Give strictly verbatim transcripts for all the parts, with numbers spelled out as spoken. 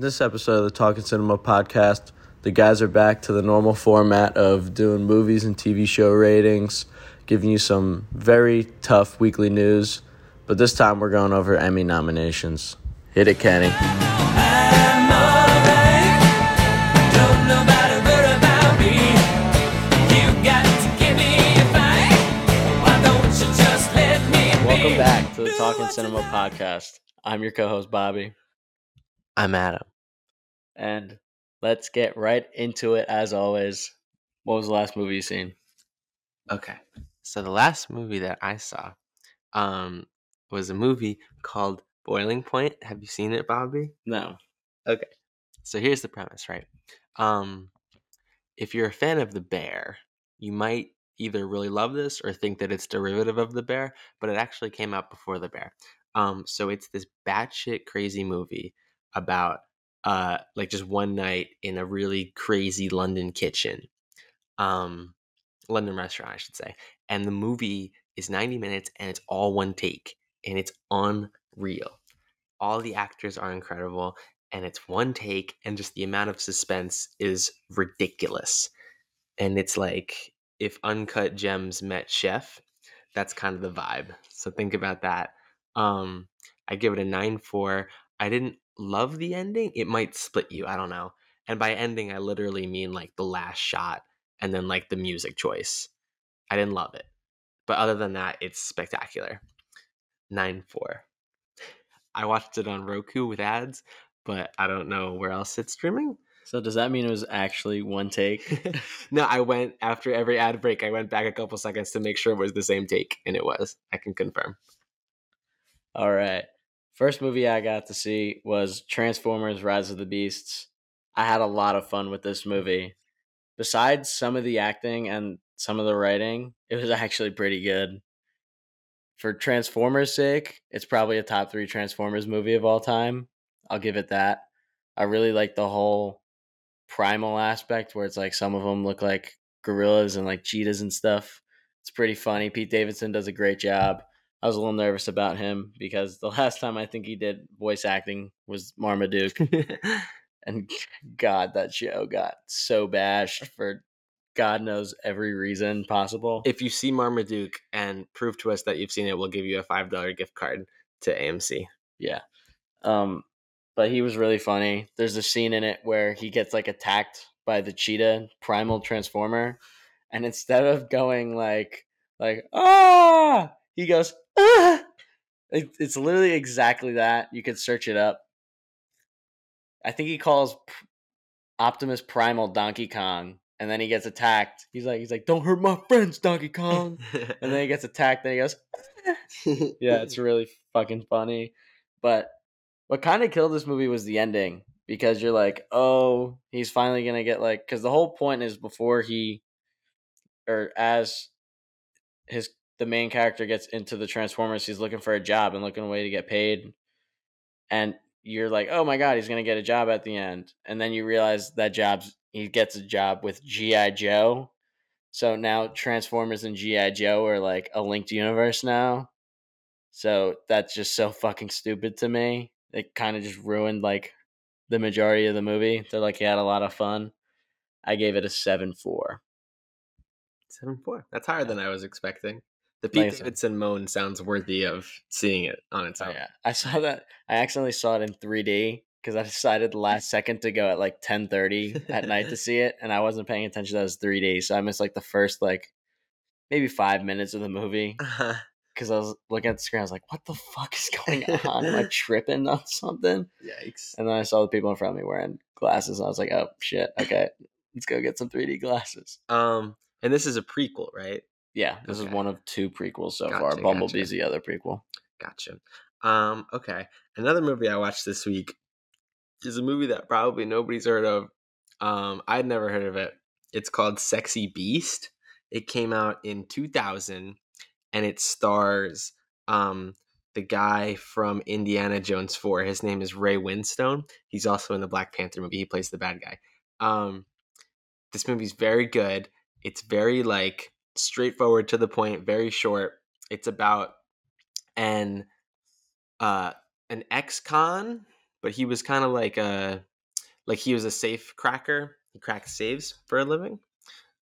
In this episode of the Talking Cinema podcast, the guys are back to the normal format of doing movies and T V show ratings, giving you some very tough weekly news, but this time we're going over Emmy nominations. Hit it, Kenny. Welcome back to the Talking Cinema podcast. I'm your co-host, Bobby. I'm Adam. And let's get right into it, as always. What was the last movie you seen? Okay. So the last movie that I saw um, was a movie called Boiling Point. Have you seen it, Bobby? No. Okay. So here's the premise, right? Um, if you're a fan of The Bear, you might either really love this or think that it's derivative of The Bear, but it actually came out before The Bear. Um, so it's this batshit crazy movie about uh like just one night in a really crazy London kitchen, um London restaurant I should say, and the movie is ninety minutes and it's all one take and it's unreal. All the actors are incredible and it's one take and just the amount of suspense is ridiculous, and it's like if Uncut Gems met Chef. That's kind of the vibe, so think about that. um I give it a nine four. I didn't love the ending. It might split you, I don't know. And by ending I literally mean like the last shot and then like the music choice. I didn't love it, but other than that it's spectacular. Nine four. I watched it on Roku with ads, but I don't know where else it's streaming. So does that mean it was actually one take? No, I went after every ad break, I went back a couple seconds to make sure it was the same take, and it was. I can confirm. All right. First movie I got to see was Transformers Rise of the Beasts. I had a lot of fun with this movie. Besides some of the acting and some of the writing, it was actually pretty good. For Transformers' sake, it's probably a top three Transformers movie of all time. I'll give it that. I really like the whole primal aspect where it's like some of them look like gorillas and like cheetahs and stuff. It's pretty funny. Pete Davidson does a great job. I was a little nervous about him because the last time I think he did voice acting was Marmaduke. And God, that show got so bashed for God knows every reason possible. If you see Marmaduke and prove to us that you've seen it, we'll give you a five dollars gift card to A M C. Yeah. Um, but he was really funny. There's a scene in it where he gets like attacked by the cheetah primal transformer. And instead of going like, like, ah, he goes, ah! It, it's literally exactly that. You could search it up. I think he calls P- Optimus Primal Donkey Kong, and then he gets attacked. He's like, he's like, don't hurt my friends, Donkey Kong. And then he gets attacked, and he goes, ah! Yeah, it's really fucking funny. But what kind of killed this movie was the ending, because you're like, oh, he's finally going to get like, because the whole point is before he, or as his the main character gets into the Transformers, he's looking for a job and looking a way to get paid. And you're like, oh my God, he's going to get a job at the end. And then you realize that job's he gets a job with G I Joe. So now Transformers and G I Joe are like a linked universe now. So that's just so fucking stupid to me. It kind of just ruined like the majority of the movie. They're like, he had a lot of fun. I gave it a seven four. seven four. That's higher than I was expecting. The Pete nice. Davidson moan sounds worthy of seeing it on its own. Oh, yeah. I saw that. I accidentally saw it in three D because I decided the last second to go at like ten thirty at night to see it, and I wasn't paying attention that it was three D, so I missed like the first like maybe five minutes of the movie because uh-huh. I was looking at the screen. I was like, "What the fuck is going on? Am I tripping on something?" Yikes! And then I saw the people in front of me wearing glasses, and I was like, "Oh shit! Okay, let's go get some three D glasses." Um, and this is a prequel, right? Yeah, this okay. is one of two prequels so gotcha, far. Bumblebee's gotcha. The other prequel. Gotcha. Um, okay. Another movie I watched this week is a movie that probably nobody's heard of. Um, I'd never heard of it. It's called Sexy Beast. It came out in two thousand, and it stars um, the guy from Indiana Jones four. His name is Ray Winstone. He's also in the Black Panther movie. He plays the bad guy. Um, this movie's very good. It's very, like... straightforward, to the point, very short. It's about an uh an ex-con but he was kind of like a, like he was a safe cracker. He cracks safes for a living.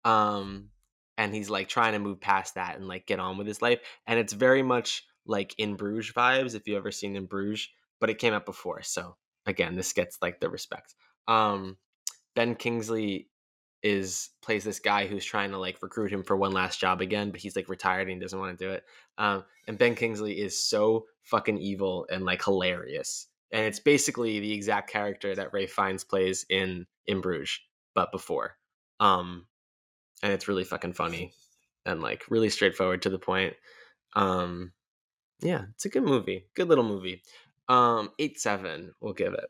Um, and he's like trying to move past that and like get on with his life. And it's very much like In Bruges vibes, if you've ever seen In Bruges, but it came out before. So again, this gets like the respect. Um, then Kingsley is plays this guy who's trying to like recruit him for one last job again, but he's like retired and he doesn't want to do it. Um, and Ben Kingsley is so fucking evil and like hilarious. And it's basically the exact character that Ralph Fiennes plays in In Bruges, but before. Um, and it's really fucking funny and like really straightforward to the point. Um, yeah, it's a good movie. Good little movie. Um, eight seven, we'll give it.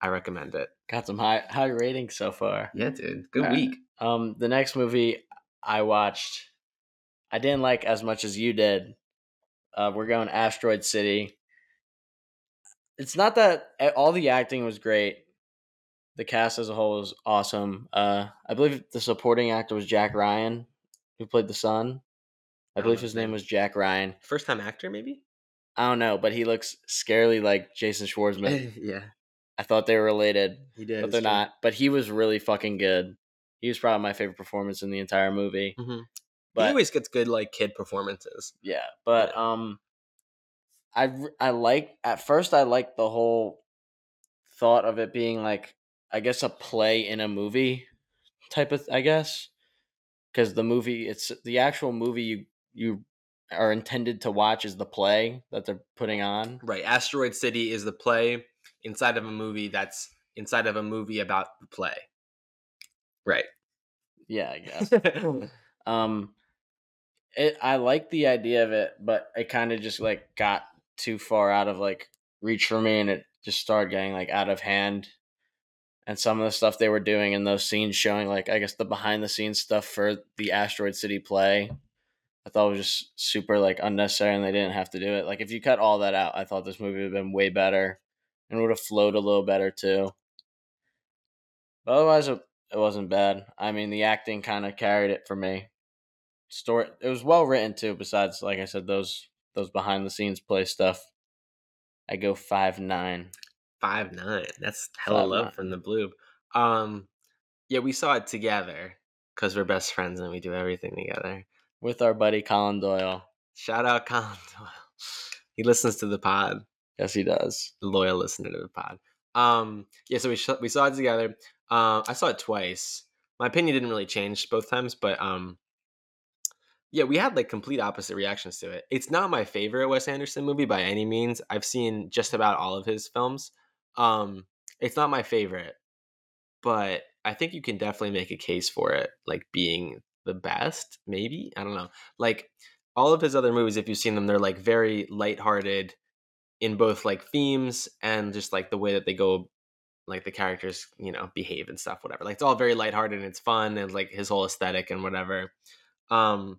I recommend it. Got some high high ratings so far. Yeah, dude. Good All week. Right. Um, the next movie I watched, I didn't like as much as you did. Uh, we're going Asteroid City. It's not that all the acting was great. The cast as a whole was awesome. Uh, I believe the supporting actor was Jack Ryan, who played the son. I, I believe his name was Jack Ryan. First time actor, maybe? I don't know, but he looks scarily like Jason Schwartzman. Yeah. I thought they were related, he did, but they're true. Not. But he was really fucking good. He was probably my favorite performance in the entire movie. Mm-hmm. But he always gets good like kid performances. Yeah, but yeah. um, I I like at first I liked the whole thought of it being like I guess a play in a movie type of I guess because the movie it's the actual movie you you. are intended to watch is the play that they're putting on. Right. Asteroid City is the play inside of a movie that's inside of a movie about the play. Right. Yeah, I guess. um, it, I like the idea of it, but it kind of just like got too far out of like reach for me and it just started getting like out of hand. And some of the stuff they were doing in those scenes showing like, I guess the behind the scenes stuff for the Asteroid City play. I thought it was just super like unnecessary and they didn't have to do it. Like if you cut all that out, I thought this movie would have been way better and would have flowed a little better too. But otherwise it wasn't bad. I mean, the acting kind of carried it for me. Story, it was well written too. Besides, like I said, those, those behind the scenes play stuff. I go five, nine, five, nine. That's hella five, love nine. From the blue. Um, yeah, we saw it together cause we're best friends and we do everything together. With our buddy Colin Doyle. Shout out Colin Doyle. He listens to the pod. Yes, he does. Loyal listener to the pod. Um, yeah, so we sh- we saw it together. Uh, I saw it twice. My opinion didn't really change both times, but um, yeah, we had like complete opposite reactions to it. It's not my favorite Wes Anderson movie by any means. I've seen just about all of his films. Um, it's not my favorite, but I think you can definitely make a case for it, like being the best, maybe. I don't know. Like all of his other movies, if you've seen them, they're like very lighthearted in both like themes and just like the way that they go, like the characters, you know, behave and stuff, whatever. Like it's all very lighthearted and it's fun and like his whole aesthetic and whatever. Um,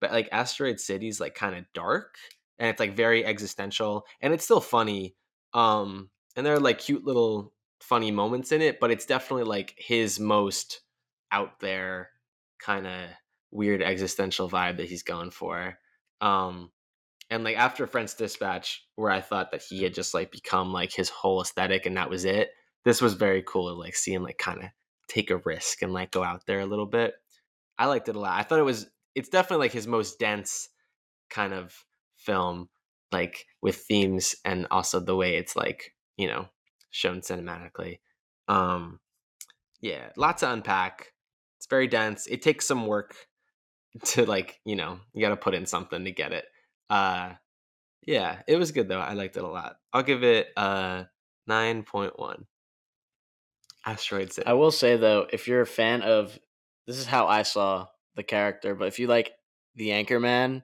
but like Asteroid City's like kind of dark and it's like very existential and it's still funny. Um, and there are like cute little funny moments in it, but it's definitely like his most out there kind of weird existential vibe that he's going for. Um, and like after French Dispatch, where I thought that he had just like become like his whole aesthetic and that was it, this was very cool to like see him like kind of take a risk and like go out there a little bit. I liked it a lot. I thought it was, it's definitely like his most dense kind of film, like with themes and also the way it's like, you know, shown cinematically. Um, yeah, lots to unpack. It's very dense. It takes some work to like, you know, you got to put in something to get it. Uh, yeah, it was good though. I liked it a lot. I'll give it a nine point one. Asteroid City. I will say though, if you're a fan of, this is how I saw the character, but if you like the Anchorman,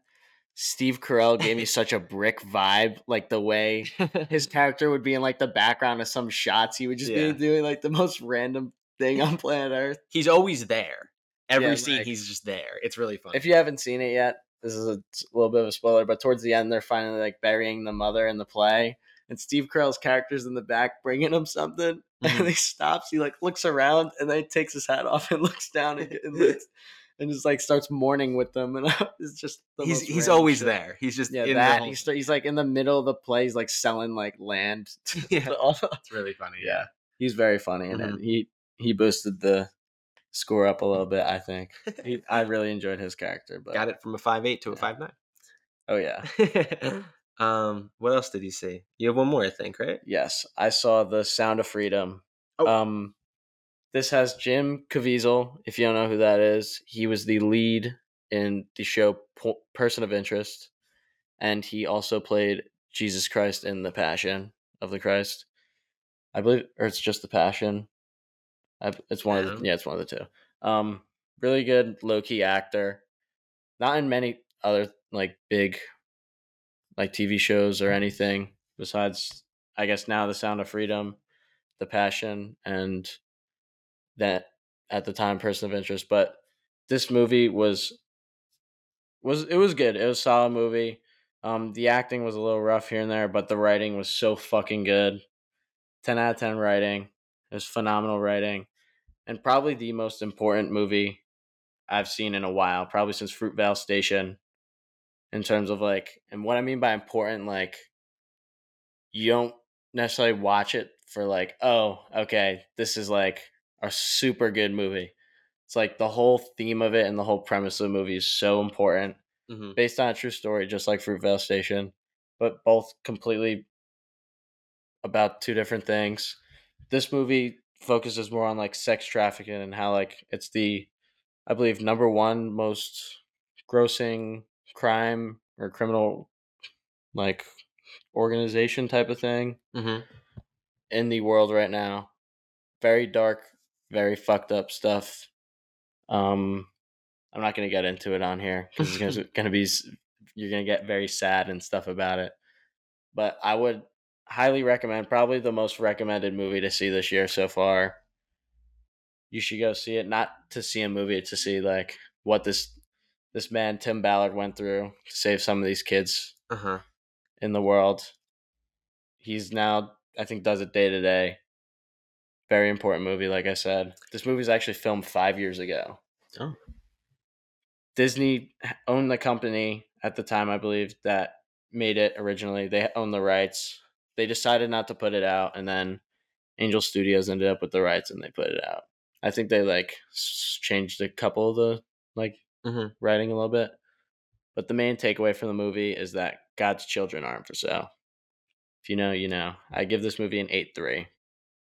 Steve Carell gave me such a brick vibe, like the way his character would be in like the background of some shots. He would just yeah. be doing like the most random thing on planet Earth. He's always there. Every yeah, scene, like, he's just there. It's really fun. If you haven't seen it yet, this is a little bit of a spoiler, but towards the end, they're finally like burying the mother in the play, and Steve Carell's character's in the back bringing him something, mm-hmm. and he stops. He like looks around, and then he takes his hat off and looks down and, and looks, and just like starts mourning with them, and it's just the he's he's always shit. there. He's just yeah in that the whole... he's, he's like in the middle of the play. He's like selling like land. To, yeah, to all... it's really funny. Yeah. yeah, he's very funny, mm-hmm. and he he boosted the score up a little bit. I think he, I really enjoyed his character. But got it from a five eight to a yeah. five nine. Oh yeah. Um, what else did you see? You have one more, I think, right? Yes, I saw The Sound of Freedom. Oh. Um, this has Jim Caviezel. If you don't know who that is, he was the lead in the show po- Person of Interest, and he also played Jesus Christ in The Passion of the Christ. I believe, or it's just The Passion. I, it's one yeah. of the, yeah, it's one of the two. Um, really good low key actor. Not in many other like big. like T V shows or anything besides, I guess now The Sound of Freedom, The Passion, and that at the time Person of Interest. But this movie was, was, it was good. It was a solid movie. Um, the acting was a little rough here and there, but the writing was so fucking good. ten out of ten writing. It was phenomenal writing, and probably the most important movie I've seen in a while, probably since Fruitvale Station. In terms of like, and what I mean by important, like you don't necessarily watch it for like, oh, okay, this is like a super good movie. It's like the whole theme of it and the whole premise of the movie is so important, mm-hmm. based on a true story, just like Fruitvale Station, but both completely about two different things. This movie focuses more on like sex trafficking and how like it's the, I believe, number one most grossing crime or criminal like organization type of thing, mm-hmm. in the world right now. Very dark, very fucked up stuff. um I'm not going to get into it on here because it's going to be you're going to get very sad and stuff about it, but I would highly recommend, probably the most recommended movie to see this year so far. You should go see it, not to see a movie, to see like what this This man, Tim Ballard, went through to save some of these kids uh-huh. in the world. He's now, I think, does it day to day. Very important movie, like I said. This movie was actually filmed five years ago. Oh. Disney owned the company at the time, I believe, that made it originally. They owned the rights. They decided not to put it out, and then Angel Studios ended up with the rights, and they put it out. I think they, like, changed a couple of the, like... Mm-hmm. writing a little bit, but the main takeaway from the movie is that God's children aren't for sale. If you know, you know. I give this movie an eight three.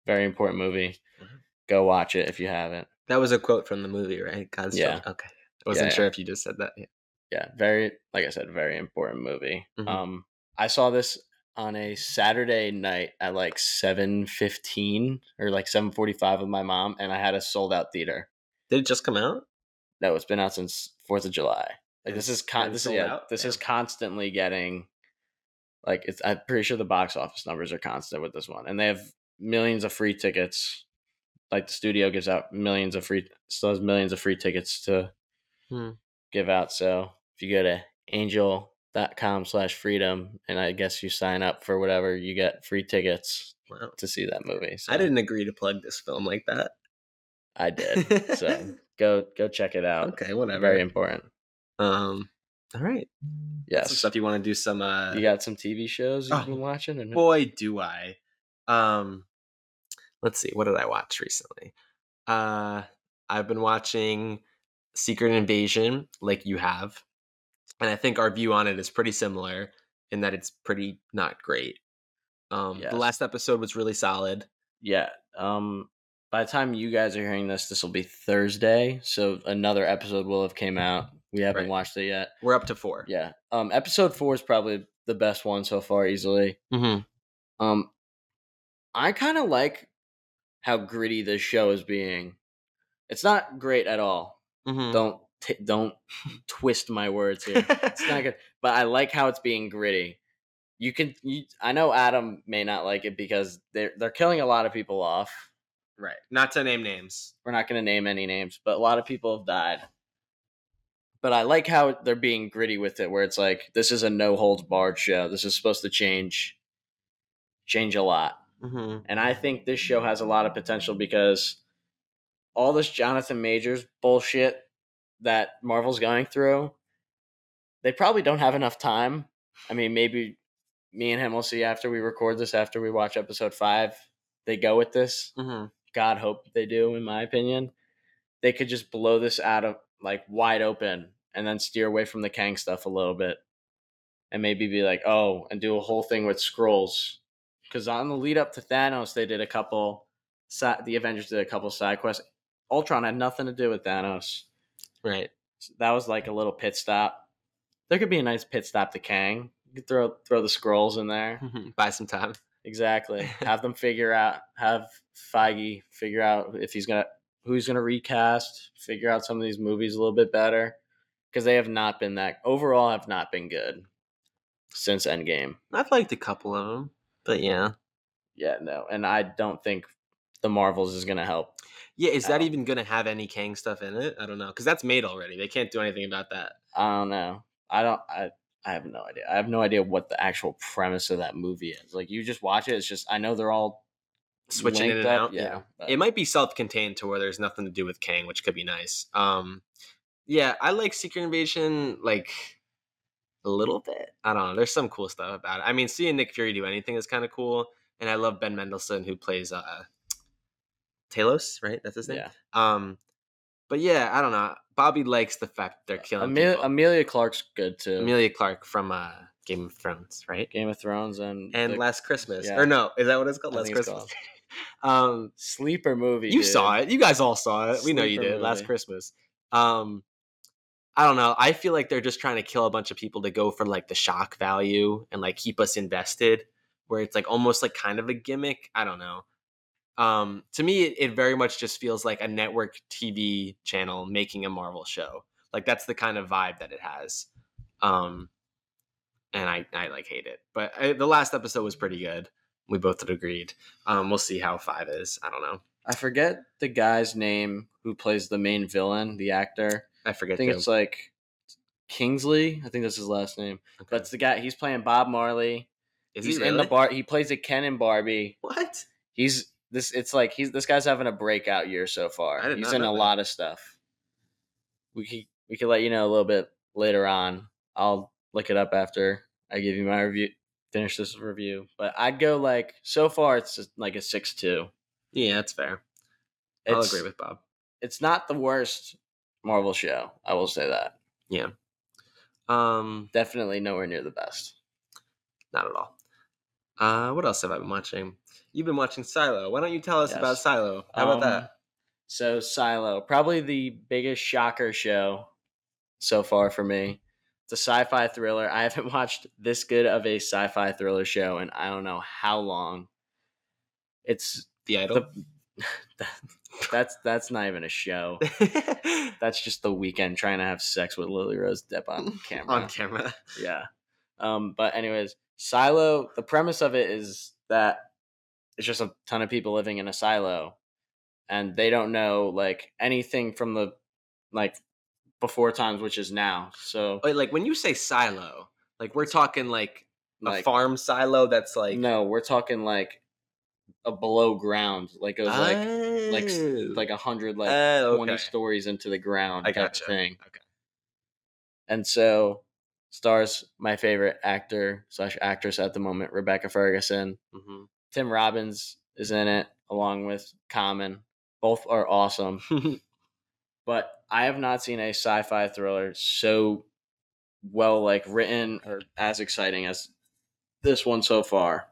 Very important movie. Mm-hmm. Go watch it if you haven't. That was a quote from the movie, right? God's yeah. children. Okay, I wasn't yeah, sure yeah. if you just said that. Yeah. Yeah. Very, like I said, very important movie. Mm-hmm. Um, I saw this on a Saturday night at like seven fifteen or like seven forty five with my mom, and I had a sold out theater. Did it just come out? No, it's been out since fourth of July. Like this is con- this, yeah, this yeah. is constantly getting like it's I'm pretty sure the box office numbers are constant with this one. And they have millions of free tickets. Like the studio gives out millions of free still has millions of free tickets to hmm. give out. So if you go to angel dot com slash freedom and I guess you sign up for whatever, you get free tickets wow. to see that movie. So I didn't agree to plug this film like that. I did. So Go go check it out. Okay, whatever. Very important. Um, all right. Yes. Some stuff you want to do? Some uh, you got some T V shows you've oh, been watching? Or no? Boy, do I! Um, let's see. What did I watch recently? Uh, I've been watching Secret Invasion, like you have, and I think our view on it is pretty similar in that it's pretty not great. Um, yes. The last episode was really solid. Yeah. Um. By the time you guys are hearing this, this will be Thursday, so another episode will have came out. We haven't right. watched it yet. We're up to four. Yeah. Um, episode four is probably the best one so far, easily. Mm-hmm. Um, I kind of like how gritty this show is being. It's not great at all. Mm-hmm. Don't t- don't twist my words here. It's not good, but I like how it's being gritty. You can. You, I know Adam may not like it because they're they're killing a lot of people off. Right. Not to name names. We're not going to name any names, but a lot of people have died. But I like how they're being gritty with it, where it's like, this is a no-holds-barred show. This is supposed to change, change a lot. Mm-hmm. And I think this show has a lot of potential because all this Jonathan Majors bullshit that Marvel's going through, they probably don't have enough time. I mean, maybe me and him will see after we record this, after we watch episode five, they go with this. Mm-hmm. God hope they do, in my opinion. They could just blow this out of like wide open and then steer away from the Kang stuff a little bit and maybe be like, oh, and do a whole thing with Skrulls. Because on the lead up to Thanos, they did a couple, the Avengers did a couple side quests. Ultron had nothing to do with Thanos. Right. So that was like a little pit stop. There could be a nice pit stop to Kang. You could throw throw the Skrulls in there. Mm-hmm. Buy some time. Exactly. Have them figure out, have Feige figure out if he's going to, who he's going to recast, figure out some of these movies a little bit better. Because they have not been that, overall have not been good since Endgame. I've liked a couple of them, but yeah. Yeah, no. And I don't think the Marvels is going to help. Yeah, is that even going to have any Kang stuff in it? I don't know. Because that's made already. They can't do anything about that. I don't know. I don't, I, I have no idea. I have no idea what the actual premise of that movie is. Like, you just watch it. It's just, I know they're all switching it out. Yeah. yeah. But it might be self-contained to where there's nothing to do with Kang, which could be nice. Um, yeah, I like Secret Invasion, like, a little bit. I don't know. There's some cool stuff about it. I mean, seeing Nick Fury do anything is kind of cool. And I love Ben Mendelsohn, who plays uh, Talos, right? That's his name? Yeah. Um, but yeah, I don't know. Bobby likes the fact that they're killing Amelia, people. Amelia Clark's good, too. Amelia Clark from uh, Game of Thrones, right? Game of Thrones and... And the, Last Christmas. Yeah. Or no, is that what it's called? I Last Christmas. Called. um, Sleeper movie, You dude. saw it. You guys all saw it. Sleeper we know you did. Movie. Last Christmas. Um, I don't know. I feel like they're just trying to kill a bunch of people to go for, like, the shock value and, like, keep us invested, where it's, like, almost, like, kind of a gimmick. I don't know. Um, to me, it, it very much just feels like a network T V channel making a Marvel show. Like, that's the kind of vibe that it has. Um, and I, I like hate it, but I, the last episode was pretty good. We both agreed. Um, we'll see how five is. I don't know. I forget the guy's name who plays the main villain, the actor. I forget. I think him. It's like Kingsley. I think that's his last name, okay. But it's the guy, he's playing Bob Marley. Is he's he really? in the bar. He plays a Ken in Barbie. What? He's, This it's like he's this guy's having a breakout year so far. He's in a that. lot of stuff. We could we could let you know a little bit later on. I'll look it up after I give you my review. Finish this review, but I'd go like so far it's like a six two. Yeah, that's fair. I'll it's, agree with Bob. It's not the worst Marvel show. I will say that. Yeah. Um. Definitely nowhere near the best. Not at all. Uh, what else have I been watching? You've been watching Silo. Why don't you tell us yes. about Silo? How about um, that? So Silo, probably the biggest shocker show so far for me. It's a sci-fi thriller. I haven't watched this good of a sci-fi thriller show in I don't know how long. It's The Idol. The, that, that's that's not even a show. That's just The Weeknd trying to have sex with Lily Rose Depp on camera. On camera. Yeah. Um, but anyways, Silo, the premise of it is that it's just a ton of people living in a silo and they don't know like anything from the like before times, which is now. So like when you say silo, like we're talking like a like, farm silo. That's like, no, we're talking like a below ground. Like it was oh. like, like, like a hundred, like oh, okay. twenty stories into the ground. I gotcha. Thing. Okay. And so stars my favorite actor slash actress at the moment, Rebecca Ferguson. Mm-hmm. Tim Robbins is in it, along with Common. Both are awesome. But I have not seen a sci-fi thriller so well like written or as exciting as this one so far.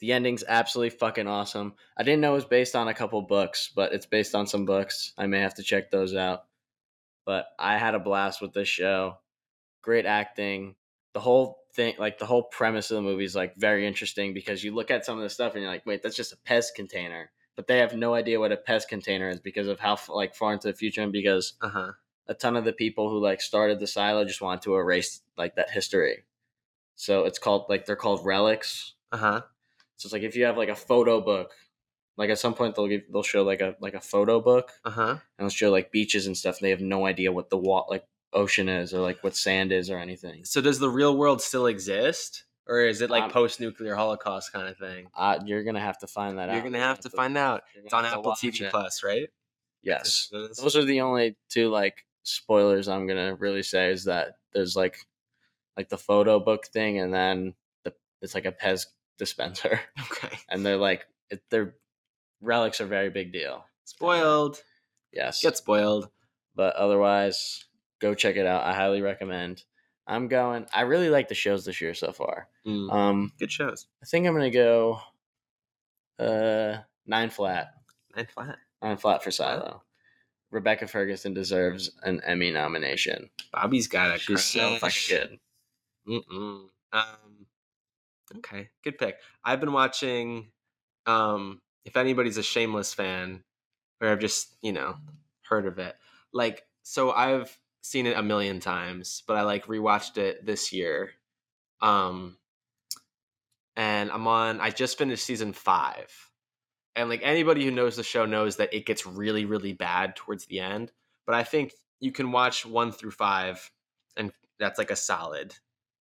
The ending's absolutely fucking awesome. I didn't know it was based on a couple books, but it's based on some books. I may have to check those out. But I had a blast with this show. Great acting. The whole thing, like the whole premise of the movie is like very interesting because you look at some of the stuff and you're like, wait, that's just a pest container, but they have no idea what a pest container is because of how like far into the future and because uh-huh. a ton of the people who like started the silo just want to erase like that history. So it's called like they're called relics. Uh huh. So it's like if you have like a photo book, like at some point they'll give they'll show like a like a photo book. Uh huh. And they'll show like beaches and stuff. And they have no idea what the wall like. ocean is or like what sand is or anything. So does the real world still exist or is it like um, post-nuclear holocaust kind of thing? Uh, you're gonna have to find that you're out. You're gonna have to find out. It's on Apple T V Plus, right? Yes. Those are the only two like spoilers I'm going to really say, is that there's like like the photo book thing, and then the, it's like a Pez dispenser. Okay. And they're like, it, their relics are a very big deal. Spoiled. Yes. Get spoiled. But otherwise, go check it out. I highly recommend. I'm going. I really like the shows this year so far. Mm, um, good shows. I think I'm going to go uh, nine flat. Nine flat. Nine flat for Silo. Rebecca Ferguson deserves an Emmy nomination. Bobby's got it. She's so fucking good. Mm-mm. Um, okay, good pick. I've been watching. Um, if anybody's a Shameless fan, or I've just you know heard of it, like so I've. seen it a million times, but I like rewatched it this year. Um, and I'm on, I just finished season five, and like anybody who knows the show knows that it gets really, really bad towards the end, but I think you can watch one through five and that's like a solid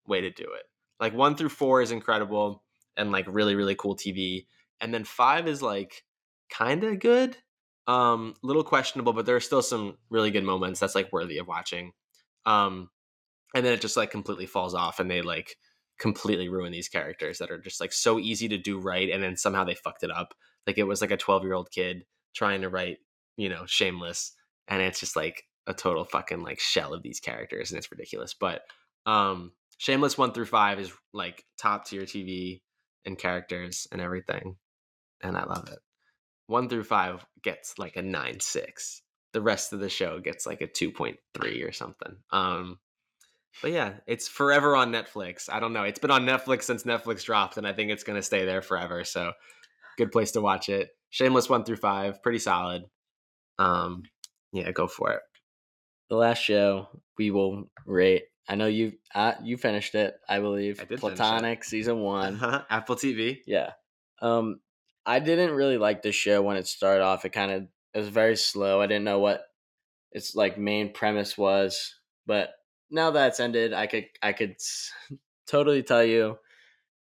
way to do it. Like one through four is incredible and like really, really cool T V. And then five is like kind of good. Um, little questionable, but there are still some really good moments that's like worthy of watching. Um, and then it just like completely falls off, and they like completely ruin these characters that are just like so easy to do right, and then somehow they fucked it up. Like it was like a twelve year old kid trying to write, you know, Shameless, and it's just like a total fucking like shell of these characters, and it's ridiculous. But um, Shameless one through five is like top tier T V and characters and everything, and I love it. One through five gets like a nine six. The rest of the show gets like a two point three or something. Um, but yeah, it's forever on Netflix. I don't know. It's been on Netflix since Netflix dropped, and I think it's gonna stay there forever. So, good place to watch it. Shameless one through five, pretty solid. Um, yeah, go for it. The last show we will rate. I know you uh, you finished it, I believe. I did Platonic season one. Apple T V. Yeah. Um. I didn't really like this show when it started off. It kind of it was very slow. I didn't know what its like main premise was, but now that it's ended, I could I could totally tell you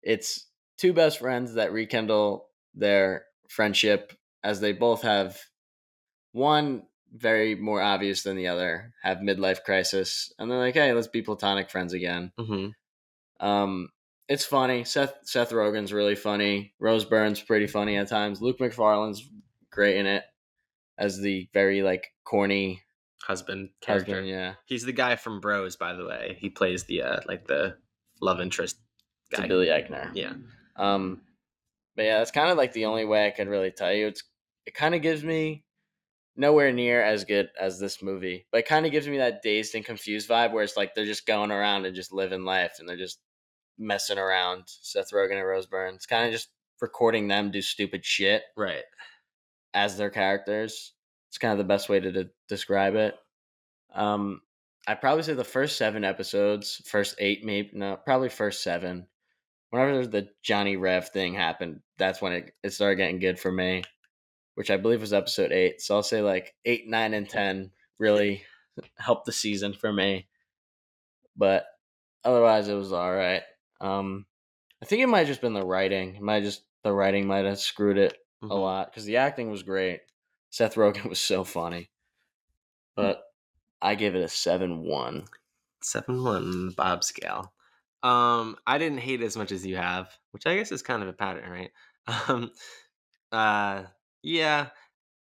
it's two best friends that rekindle their friendship as they both have one very more obvious than the other have midlife crisis, and they're like, hey, let's be platonic friends again. Mm-hmm. Um. It's funny. Seth Seth Rogen's really funny. Rose Byrne's pretty funny at times. Luke McFarlane's great in it as the very like corny husband character. Husband, yeah, he's the guy from Bros, by the way. He plays the uh, like the love interest guy, it's Billy Eichner. Yeah. Um, but yeah, that's kind of like the only way I could really tell you. It's it kind of gives me nowhere near as good as this movie, but it kind of gives me that dazed and confused vibe where it's like they're just going around and just living life, and they're just messing around. Seth Rogen and Rose Byrne, it's kind of just recording them do stupid shit, right, as their characters. It's kind of the best way to de- describe it. um I'd probably say the first seven episodes, first eight maybe, no, probably first seven, whenever the Johnny Rev thing happened, that's when it, it started getting good for me, which I believe was episode eight. So I'll say like eight, nine, and ten really helped the season for me, but otherwise it was all right. Um, I think it might have just been the writing. It might just the writing might have screwed it mm-hmm. a lot, because the acting was great. Seth Rogen was so funny, but I give it a seven one. Seven one Bob scale. Um, I didn't hate it as much as you have, which I guess is kind of a pattern, right? Um, uh, yeah,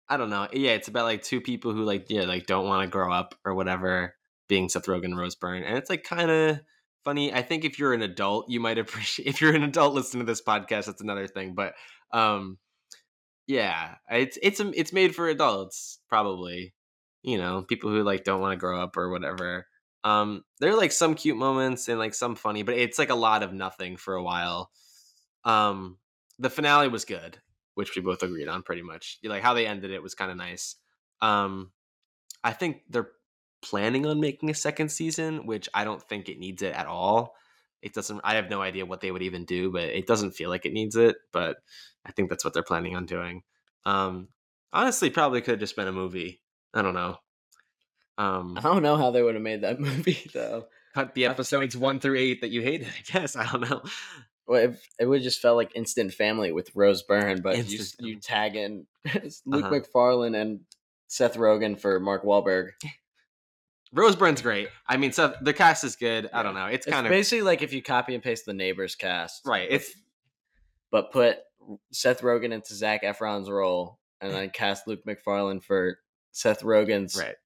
I don't know. Yeah, it's about like two people who like yeah like don't want to grow up or whatever, being Seth Rogen and Rose Byrne, and it's like kind of funny. I think if you're an adult, you might appreciate, if you're an adult listening to this podcast, that's another thing. But um, yeah, it's it's it's made for adults, probably. You know, people who like don't want to grow up or whatever. Um, there are like some cute moments and like some funny, but it's like a lot of nothing for a while. Um, the finale was good, which we both agreed on pretty much. Like how they ended it was kind of nice. Um, I think they're planning on making a second season, which I don't think it needs it at all. It doesn't, I have no idea what they would even do, but it doesn't feel like it needs it, but I think that's what they're planning on doing. Um, honestly, probably could have just been a movie. I don't know. Um, I don't know how they would have made that movie though. Cut the episodes one through eight that you hated, I guess. I don't know. Well, it, it would just felt like instant family with Rose Byrne, but you, you tag in Luke uh-huh. McFarlane and Seth Rogen for Mark Wahlberg. Rose Byrne's great. I mean, Seth, the cast is good. Yeah. I don't know. It's, it's kind of basically like if you copy and paste The Neighbors cast, right? It's but put Seth Rogen into Zac Efron's role, and then cast Luke McFarlane for Seth Rogen's right.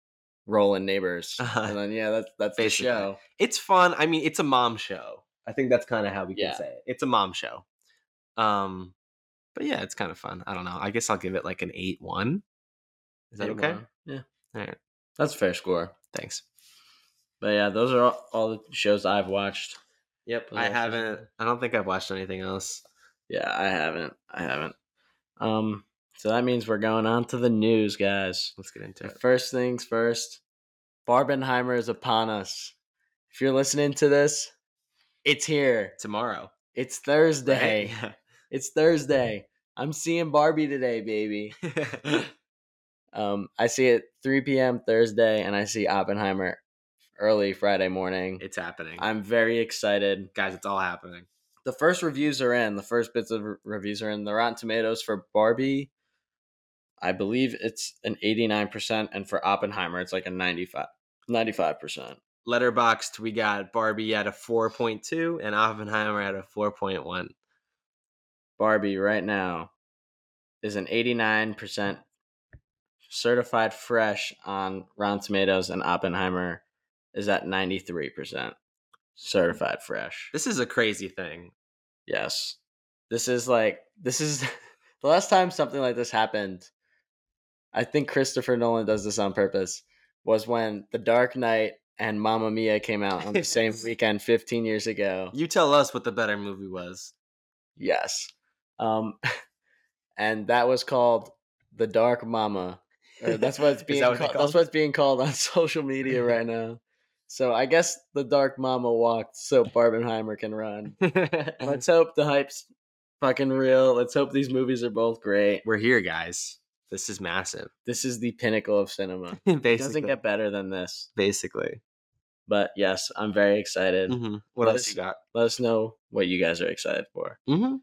role in Neighbors, uh-huh. and then yeah, that's that's basically. The show. It's fun. I mean, it's a mom show. I think that's kind of how we yeah. can say it. It's a mom show. Um, but yeah, it's kind of fun. I don't know. I guess I'll give it like an eight one. Is that eight okay? One. Yeah. All right. That's a fair score. Thanks. But yeah, those are all, all the shows I've watched. Yep. I haven't. I don't think I've watched anything else. Yeah, I haven't. I haven't. Um, so that means we're going on to the news, guys. Let's get into it. First things first, Barbenheimer is upon us. If you're listening to this, it's here. Tomorrow. It's Thursday. Right? Yeah. It's Thursday. I'm seeing Barbie today, baby. um, I see it three p.m. Thursday, and I see Oppenheimer early Friday morning. It's happening. I'm very excited. Guys, it's all happening. The first reviews are in. The first bits of reviews are in. The Rotten Tomatoes for Barbie, I believe it's an eighty-nine percent, and for Oppenheimer, it's like a ninety-five, ninety-five percent. Letterboxd, we got Barbie at a four point two and Oppenheimer at a four point one. Barbie right now is an eighty-nine percent certified fresh on Rotten Tomatoes, and Oppenheimer is at ninety-three percent certified fresh. This is a crazy thing. Yes. This is like, this is the last time something like this happened. I think Christopher Nolan does this on purpose, was when The Dark Knight and Mamma Mia came out on the same weekend fifteen years ago. You tell us what the better movie was. Yes. Um, and that was called The Dark Mama. Or that's what it's being that what called? That's what it's being called on social media right now. So I guess The Dark Mama walked so Barbenheimer can run. Let's hope the hype's fucking real. Let's hope these movies are both great. We're here, guys. This is massive. This is the pinnacle of cinema. Basically. It doesn't get better than this. Basically. But yes, I'm very excited. Mm-hmm. What let else us, you got? Let us know what you guys are excited for. Mm-hmm.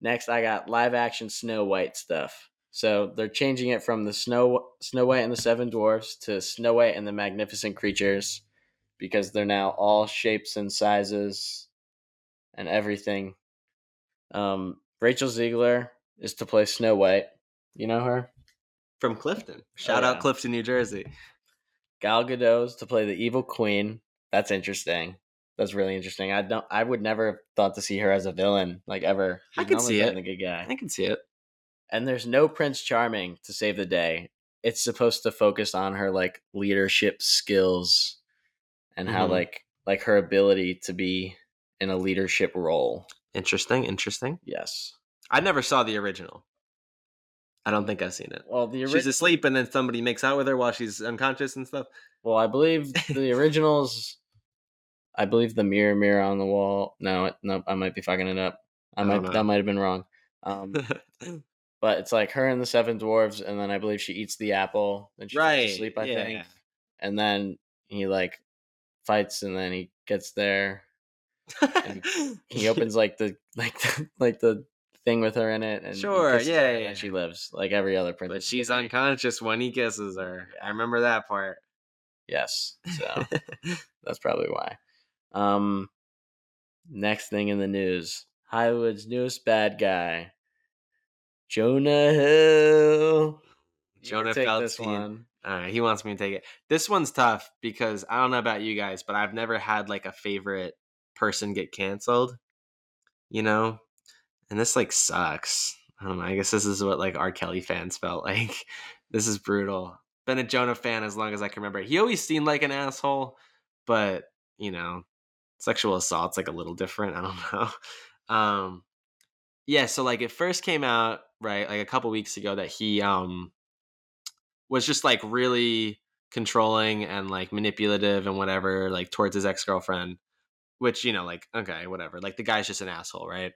Next, I got live action Snow White stuff. So they're changing it from the Snow Snow White and the Seven Dwarfs to Snow White and the Magnificent Creatures, because they're now all shapes and sizes and everything. Um, Rachel Ziegler is to play Snow White. You know her? From Clifton. Shout oh, yeah. out Clifton, New Jersey. Gal Gadot's to play the evil queen. That's interesting. That's really interesting. I don't. I would never have thought to see her as a villain, like ever. She's I can see it. A good guy. I can see it. And there's no Prince Charming to save the day. It's supposed to focus on her like leadership skills and mm-hmm. how like like her ability to be in a leadership role. Interesting. Interesting. Yes. I never saw the original. I don't think I've seen it. Well, the ori- she's asleep, and then somebody makes out with her while she's unconscious and stuff. Well, I believe the originals. I believe the mirror, mirror on the wall. No, no, I might be fucking it up. I, I might that might have been wrong. Um, but it's like her and the Seven Dwarves, and then I believe she eats the apple, and she right. goes to sleep. I yeah. think, and then he like fights, and then he gets there. And he opens like the like the, like the. thing with her in it, and sure, yeah, her, yeah, and she lives like every other princess. But she's unconscious when he kisses her. I remember that part. Yes, so that's probably why. Um, next thing in the news: Hollywood's newest bad guy, Jonah Hill. Jonah Hill. This one. All right, he wants me to take it. This one's tough because I don't know about you guys, but I've never had like a favorite person get canceled. You know. And this like sucks. I don't know. I guess this is what like R. Kelly fans felt like. This is brutal. Been a Jonah fan as long as I can remember. He always seemed like an asshole, but you know, sexual assault's like a little different. I don't know. Um, yeah. So like it first came out right like a couple weeks ago that he um was just like really controlling and like manipulative and whatever like towards his ex-girlfriend, which you know like okay whatever like the guy's just an asshole, right?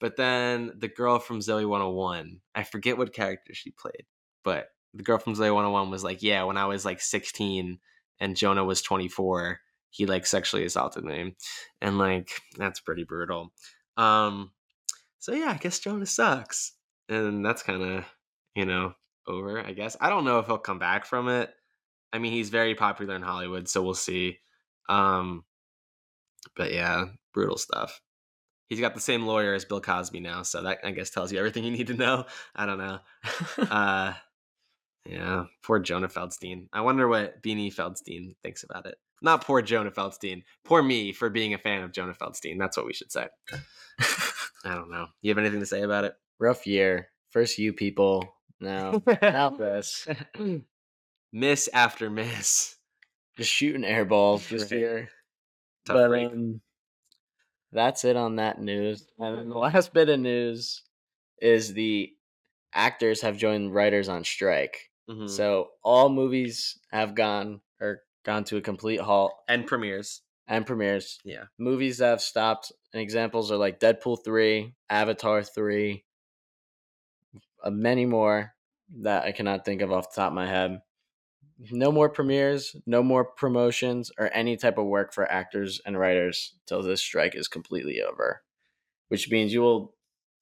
But then the girl from Zoey one oh one, I forget what character she played, but the girl from Zoey one oh one was like, yeah, when I was like sixteen and Jonah was twenty-four, he like sexually assaulted me. And like, that's pretty brutal. Um, so yeah, I guess Jonah sucks. And that's kind of, you know, over, I guess. I don't know if he'll come back from it. I mean, he's very popular in Hollywood, so we'll see. Um, but yeah, brutal stuff. He's got the same lawyer as Bill Cosby now, so that, I guess, tells you everything you need to know. I don't know. uh, yeah, poor Jonah Feldstein. I wonder what Beanie Feldstein thinks about it. Not poor Jonah Feldstein. Poor me for being a fan of Jonah Feldstein. That's what we should say. I don't know. You have anything to say about it? Rough year. First you people. No. Not this. Miss after miss. Just shooting air balls this right. year. Tough but break. Um, that's it on that news. And then the last bit of news is the actors have joined writers on strike. Mm-hmm. So all movies have gone or gone to a complete halt. And premieres. And premieres. Yeah. Movies that have stopped. And examples are like Deadpool three, Avatar three, uh, many more that I cannot think of off the top of my head. No more premieres, no more promotions, or any type of work for actors and writers till this strike is completely over. Which means you will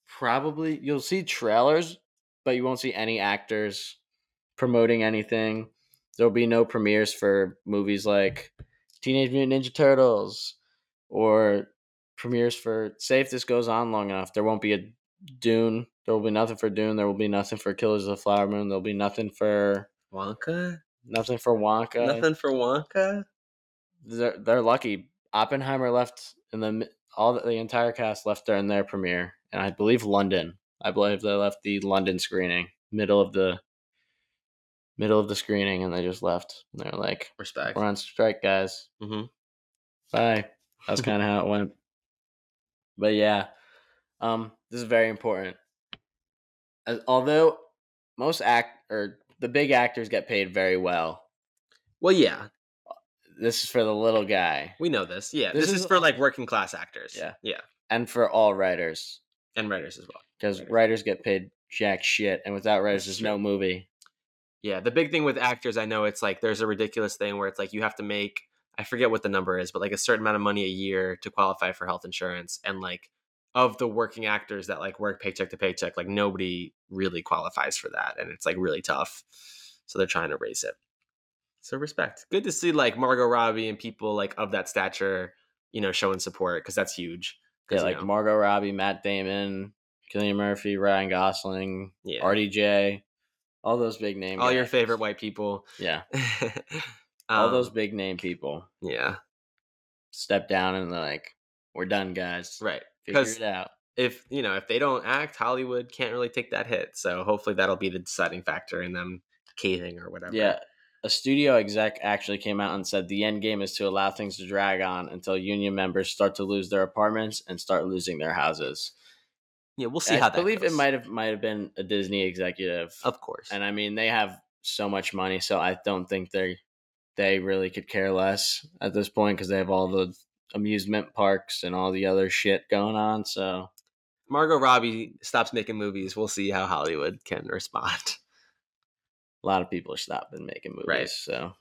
probably, you'll see trailers, but you won't see any actors promoting anything. There'll be no premieres for movies like Teenage Mutant Ninja Turtles, or premieres for, say if this goes on long enough, there won't be a Dune. There will be nothing for Dune. There will be nothing for Killers of the Flower Moon. There'll be nothing for Wonka. Nothing for Wonka. Nothing for Wonka. They're they're lucky. Oppenheimer left, and then all the, the entire cast left during their premiere, and I believe London. I believe they left the London screening, middle of the middle of the screening, and they just left. And they're like, "Respect, we're on strike, guys." Mm-hmm. Bye. That's kind of how it went. But yeah, um, this is very important. As, although most act or the big actors get paid very well. Well, yeah. This is for the little guy. We know this. Yeah. This, this is, is for like working class actors. Yeah. Yeah. And for all writers. And writers as well. Because writers. writers get paid jack shit. And without writers, there's no movie. Yeah. The big thing with actors, I know it's like there's a ridiculous thing where it's like you have to make, I forget what the number is, but like a certain amount of money a year to qualify for health insurance. And like of the working actors that like work paycheck to paycheck, like nobody really qualifies for that. And it's like really tough. So they're trying to raise it. So respect. Good to see like Margot Robbie and people like of that stature, you know, showing support. Cause that's huge. Cause, yeah. Like you know, Margot Robbie, Matt Damon, Cillian Murphy, Ryan Gosling, yeah. R D J, all those big names. All guys. Your favorite white people. Yeah. All um, those big name people. Yeah. Step down and like, we're done, guys. Right. Figure it out. If, you know, if they don't act, Hollywood can't really take that hit. So hopefully that'll be the deciding factor in them caving or whatever. Yeah. A studio exec actually came out and said the end game is to allow things to drag on until union members start to lose their apartments and start losing their houses. Yeah, we'll see I how that goes. I believe it might have might have been a Disney executive. Of course. And I mean, they have so much money, so I don't think they're they really could care less at this point because they have all the amusement parks and all the other shit going on. So Margot Robbie stops making movies. We'll see how Hollywood can respond. A lot of people are stopping making movies. Right. So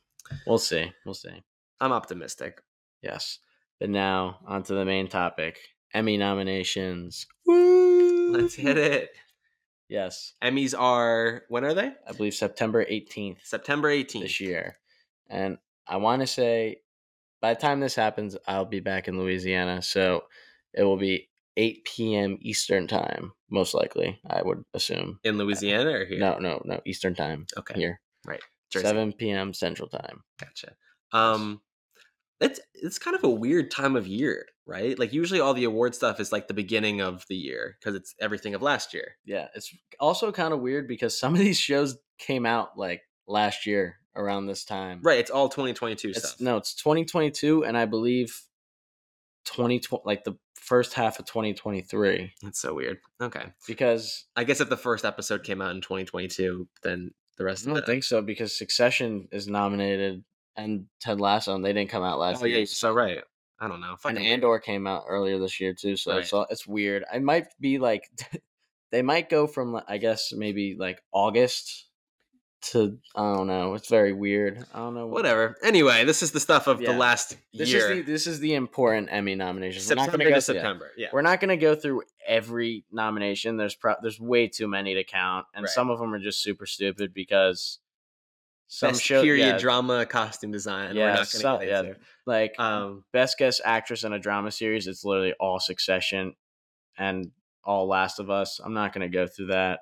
we'll see. We'll see. I'm optimistic. Yes. But now onto the main topic. Emmy nominations. Woo! Let's hit it. Yes. Emmys are, when are they? I believe September eighteenth. September eighteenth. This year. And I want to say by the time this happens, I'll be back in Louisiana. So it will be eight p.m. Eastern time, most likely, I would assume. In Louisiana or here? No, no, no. Eastern time. Okay. Here. Right. Jersey. seven p.m. Central time. Gotcha. Um, it's, it's kind of a weird time of year, right? Like usually all the award stuff is like the beginning of the year because it's everything of last year. Yeah. It's also kind of weird because some of these shows came out like last year. Around this time. Right, it's all twenty twenty-two it's, stuff. No, it's twenty twenty-two and I believe twenty twenty like the first half of twenty twenty-three. That's so weird. Okay. Because I guess if the first episode came out in twenty twenty-two, then the rest I of it. I don't think so because Succession is nominated and Ted Lasso and they didn't come out last oh, year. Oh yeah, so right. I don't know. Fucking and Andor weird. Came out earlier this year too, so right. it's, all, it's weird. I might be like they might go from I guess maybe like August to, I don't know. It's very weird. I don't know. What Whatever. Anyway, this is the stuff of yeah. the last this year. Is the, this is the important Emmy nominations. September We're not go to September. Yeah. yeah. We're not going to go through every nomination. There's pro- there's way too many to count. And right. some of them are just super stupid because some best show, period yeah. drama, costume design. Yeah. We're not so, yeah. Like um, best guest actress in a drama series. It's literally all Succession and all Last of Us. I'm not going to go through that.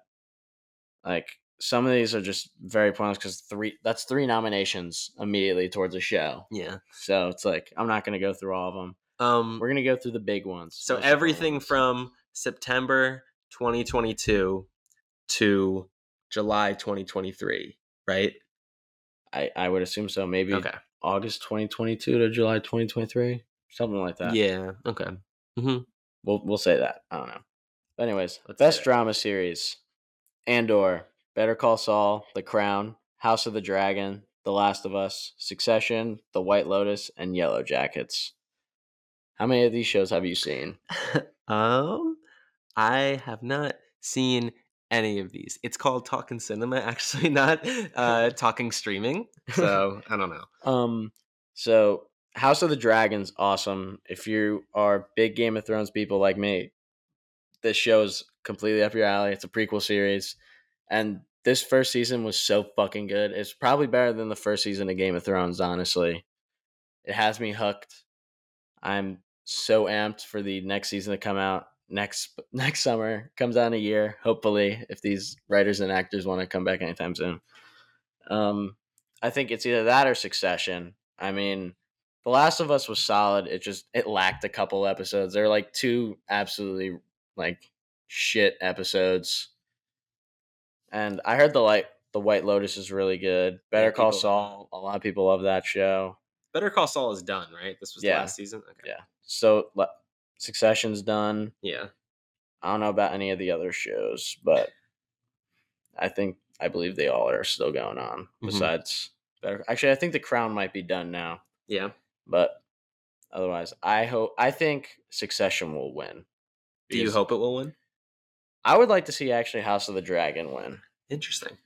Like, some of these are just very pointless because three that's three nominations immediately towards a show. Yeah. So it's like, I'm not going to go through all of them. Um, We're going to go through the big ones. So everything ones. From September twenty twenty-two to July twenty twenty-three, right? I, I would assume so. Maybe okay. August twenty twenty-two to July twenty twenty-three, something like that. Yeah. Okay. Mm-hmm. We'll, we'll say that. I don't know. But anyways, Let's best drama series, Andor, Better Call Saul, The Crown, House of the Dragon, The Last of Us, Succession, The White Lotus, and Yellow Jackets. How many of these shows have you seen? um, I have not seen any of these. It's called Talking Cinema, actually, not uh, Talking Streaming. So I don't know. Um, so House of the Dragon's awesome. If you are big Game of Thrones people like me, this show's completely up your alley. It's a prequel series. And this first season was so fucking good. It's probably better than the first season of Game of Thrones, honestly. It has me hooked. I'm so amped for the next season to come out next next summer. Comes out in a year, hopefully, if these writers and actors want to come back anytime soon. Um, I think it's either that or Succession. I mean, The Last of Us was solid. It just it lacked a couple episodes. There were like two absolutely like shit episodes. And I heard the light, the White Lotus is really good. Better yeah, Call Saul, a lot of people love that show. Better Call Saul is done, right? This was yeah. the last season? Okay. Yeah. So le- Succession's done. Yeah. I don't know about any of the other shows, but I think, I believe they all are still going on. Mm-hmm. Besides, Better. Actually, I think The Crown might be done now. Yeah. But otherwise, I hope, I think Succession will win. Do you hope it will win? I would like to see actually House of the Dragon win. Interesting.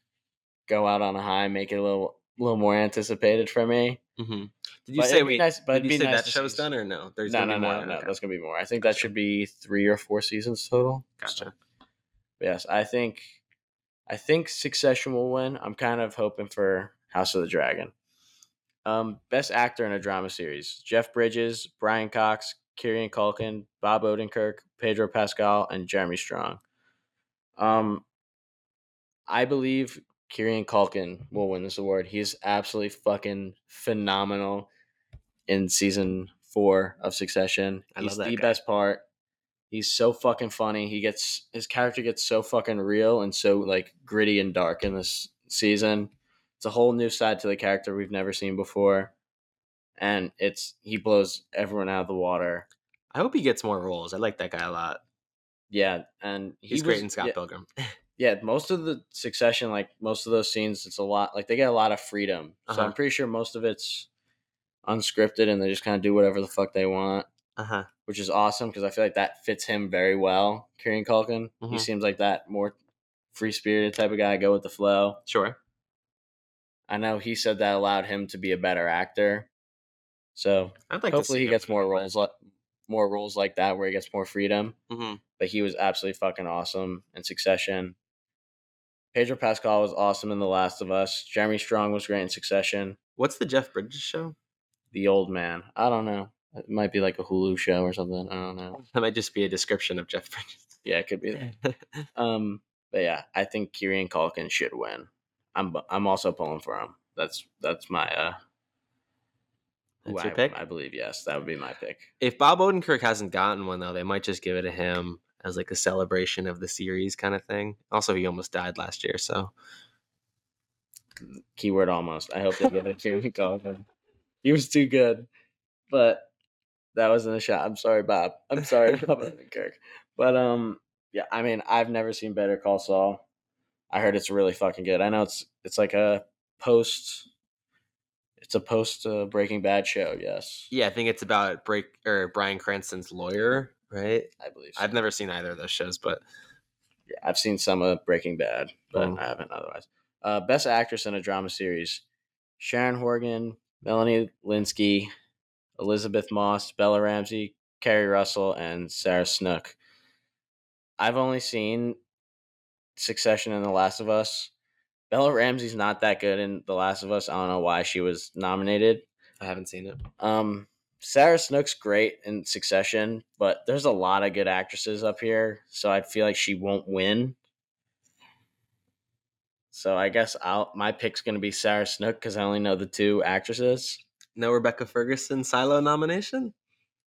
Go out on a high, make it a little, little more anticipated for me. Mm-hmm. Did you but say we? Nice, but it'd be say nice that show's see. Done or no? There's no, gonna no, be no, more. no. Okay. That's gonna be more. I think gotcha. that should be three or four seasons total. Gotcha. So, yes, I think, I think Succession will win. I'm kind of hoping for House of the Dragon. Um, best actor in a drama series: Jeff Bridges, Brian Cox, Kieran Culkin, Bob Odenkirk, Pedro Pascal, and Jeremy Strong. Um, I believe Kieran Culkin will win this award. He's absolutely fucking phenomenal in season four of Succession. I He's love that the guy. Best part. He's so fucking funny. He gets his character gets so fucking real and so like gritty and dark in this season. It's a whole new side to the character we've never seen before, and it's he blows everyone out of the water. I hope he gets more roles. I like that guy a lot. Yeah, and he he's was, great in Scott yeah, Pilgrim. Yeah, most of the Succession, like most of those scenes, it's a lot. Like they get a lot of freedom, uh-huh. so I'm pretty sure most of it's unscripted, and they just kind of do whatever the fuck they want, uh-huh. which is awesome because I feel like that fits him very well. Kieran Culkin, mm-hmm. he seems like that more free spirited type of guy, go with the flow. Sure. I know he said that allowed him to be a better actor, so I'd like hopefully to see he gets more roles. Like, more roles like that where he gets more freedom. Mm-hmm. But he was absolutely fucking awesome in Succession. Pedro Pascal was awesome in The Last of Us. Jeremy Strong was great in Succession. What's the Jeff Bridges show? The Old Man. I don't know. It might be like a Hulu show or something. I don't know. That might just be a description of Jeff Bridges. Yeah, it could be. um, but yeah, I think Kieran Culkin should win. I'm I'm also pulling for him. That's that's my uh That's well, your pick? I, I believe, yes. That would be my pick. If Bob Odenkirk hasn't gotten one, though, they might just give it to him as like a celebration of the series kind of thing. Also, he almost died last year, so. Keyword almost. I hope they give it to him. Calvin. He was too good. But that wasn't a shot. I'm sorry, Bob. I'm sorry, Bob Odenkirk. But, um, yeah, I mean, I've never seen Better Call Saul. I heard it's really fucking good. I know it's it's like a post... It's a post uh, Breaking Bad show, yes. Yeah, I think it's about break or Bryan Cranston's lawyer, right? I believe so. I've never seen either of those shows, but yeah, I've seen some of Breaking Bad, but oh. I haven't otherwise. Uh, Best Actress in a Drama Series: Sharon Horgan, Melanie Linsky, Elizabeth Moss, Bella Ramsey, Kerry Russell, and Sarah Snook. I've only seen Succession and The Last of Us. Bella Ramsey's not that good in The Last of Us. I don't know why she was nominated. I haven't seen it. Um, Sarah Snook's great in Succession, but there's a lot of good actresses up here, so I feel like she won't win. So I guess I'll, my pick's going to be Sarah Snook because I only know the two actresses. No Rebecca Ferguson Silo nomination?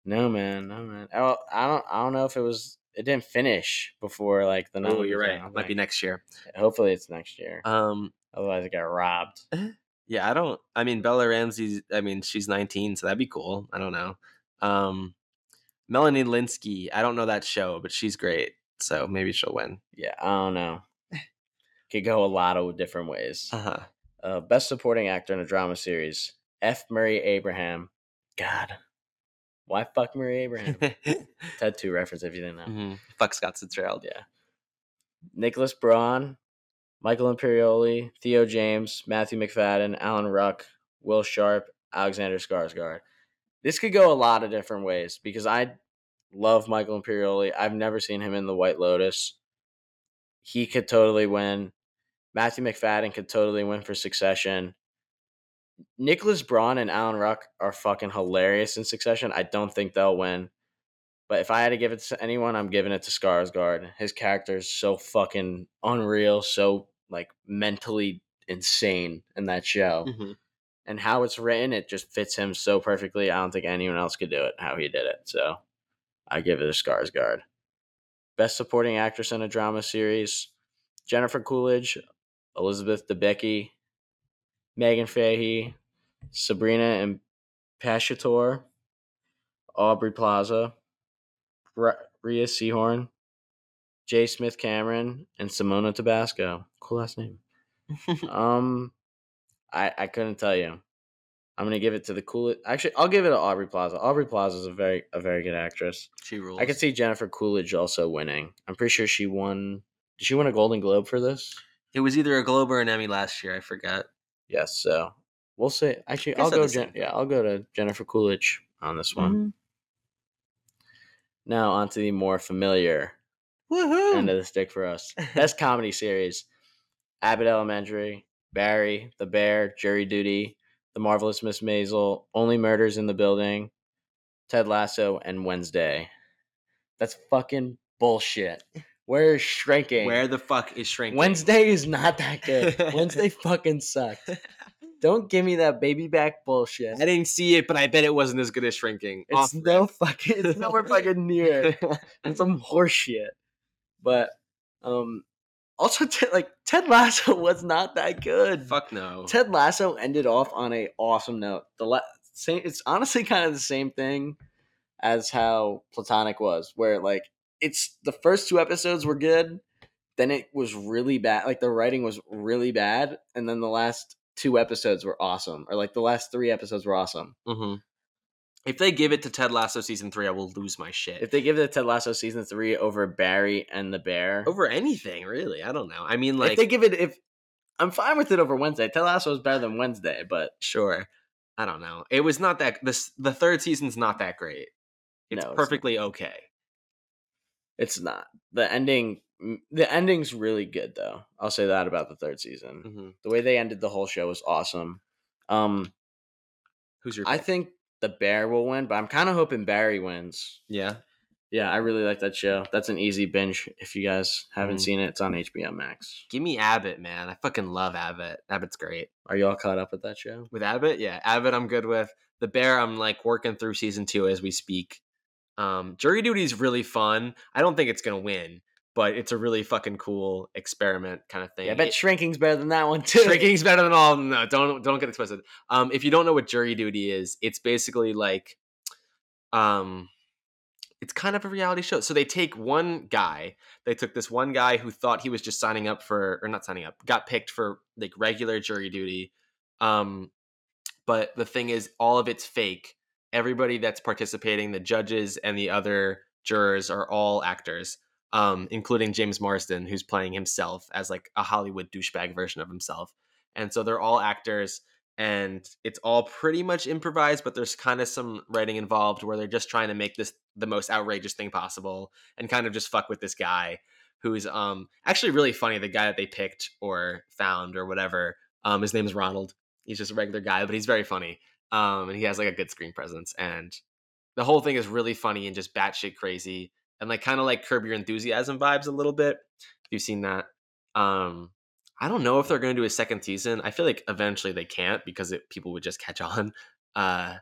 No, man. No, man. I, I don't I don't know if it was... It didn't finish before, like, the nomination. Oh, you're right. Might be next year. Hopefully it's next year. Um, Otherwise it got robbed. Yeah, I don't... I mean, Bella Ramsey's... I mean, she's nineteen, so that'd be cool. I don't know. Um, Melanie Linsky. I don't know that show, but she's great. So maybe she'll win. Yeah, I don't know. Could go a lot of different ways. Uh-huh. Uh, Best Supporting Actor in a Drama Series. F. Murray Abraham. God. Why fuck Murray Abraham? Ted two reference if you didn't know. Mm-hmm. Fuck Scott Fitzgerald. Yeah. Nicholas Braun, Michael Imperioli, Theo James, Matthew McFadden, Alan Ruck, Will Sharp, Alexander Skarsgård. This could go a lot of different ways because I love Michael Imperioli. I've never seen him in The White Lotus. He could totally win. Matthew McFadden could totally win for Succession. Nicholas Braun and Alan Ruck are fucking hilarious in Succession. I don't think they'll win. But if I had to give it to anyone, I'm giving it to Skarsgård. His character is so fucking unreal, so like mentally insane in that show. Mm-hmm. And how it's written, it just fits him so perfectly. I don't think anyone else could do it, how he did it. So I give it to Skarsgård. Best Supporting Actress in a Drama Series: Jennifer Coolidge, Elizabeth Debicki, Megan Fahey, Sabrina Impasciator, Aubrey Plaza, Rhea Seehorn, J. Smith Cameron, and Simona Tabasco. Cool last name. um, I I couldn't tell you. I'm gonna give it to the Coolidge. Actually, I'll give it to Aubrey Plaza. Aubrey Plaza is a very a very good actress. She rules. I could see Jennifer Coolidge also winning. I'm pretty sure she won. Did she win a Golden Globe for this? It was either a Globe or an Emmy last year. I forgot. Yes, so we'll see. Actually, I'll go. Gen- yeah, I'll go to Jennifer Coolidge on this one. Mm-hmm. Now onto the more familiar Woohoo! end of the stick for us. Best Comedy Series: Abbott Elementary, Barry, The Bear, Jury Duty, The Marvelous Miss Maisel, Only Murders in the Building, Ted Lasso, and Wednesday. That's fucking bullshit. Where is Shrinking? Where the fuck is Shrinking? Wednesday is not that good. Wednesday fucking sucked. Don't give me that baby back bullshit. I didn't see it, but I bet it wasn't as good as Shrinking. It's Off no rip. fucking, it's nowhere fucking near. It's some horseshit. But, um, also, t- like, Ted Lasso was not that good. Fuck no. Ted Lasso ended off on an awesome note. The la- same, It's honestly kind of the same thing as how Platonic was, where, like, it's the first two episodes were good, then it was really bad. Like, the writing was really bad, and then the last two episodes were awesome, or like the last three episodes were awesome. Mm-hmm. If they give it to Ted Lasso season three, I will lose my shit. If they give it to Ted Lasso season three over Barry and The Bear, over anything really, I don't know. I mean, like, if they give it, if I'm fine with it over Wednesday. Ted Lasso is better than Wednesday, but sure, I don't know. It was not that this the third season's not that great. It's, no, it's perfectly not. Okay. It's not. The ending the ending's really good, though. I'll say that about the third season. Mm-hmm. The way they ended the whole show was awesome. Um, Who's your pick? I think The Bear will win, but I'm kind of hoping Barry wins. Yeah? Yeah, I really like that show. That's an easy binge if you guys haven't mm-hmm. seen it. It's on H B O Max. Give me Abbott, man. I fucking love Abbott. Abbott's great. Are you all caught up with that show? With Abbott? Yeah. Abbott I'm good with. The Bear I'm, like, working through season two as we speak. Um, Jury Duty is really fun. I don't think it's gonna win, but it's a really fucking cool experiment kind of thing. Yeah, I bet it, Shrinking's better than that one too. Shrinking's better than all. No, don't don't get it twisted. Um, if you don't know what Jury Duty is, it's basically like, um, it's kind of a reality show. So they take one guy. They took this one guy who thought he was just signing up for, or not signing up, got picked for like regular jury duty. Um, but the thing is, all of it's fake. Everybody that's participating, the judges and the other jurors, are all actors. um, including James Marsden, who's playing himself as like a Hollywood douchebag version of himself. And so they're all actors, and it's all pretty much improvised, but there's kind of some writing involved where they're just trying to make this the most outrageous thing possible and kind of just fuck with this guy who's um, actually really funny. The guy that they picked or found or whatever, um, his name is Ronald. He's just a regular guy, but he's very funny. Um, and he has like a good screen presence, and the whole thing is really funny and just batshit crazy and like kind of like Curb Your Enthusiasm vibes a little bit. If you've seen that. Um, I don't know if they're going to do a second season. I feel like eventually they can't, because it, people would just catch on. Uh,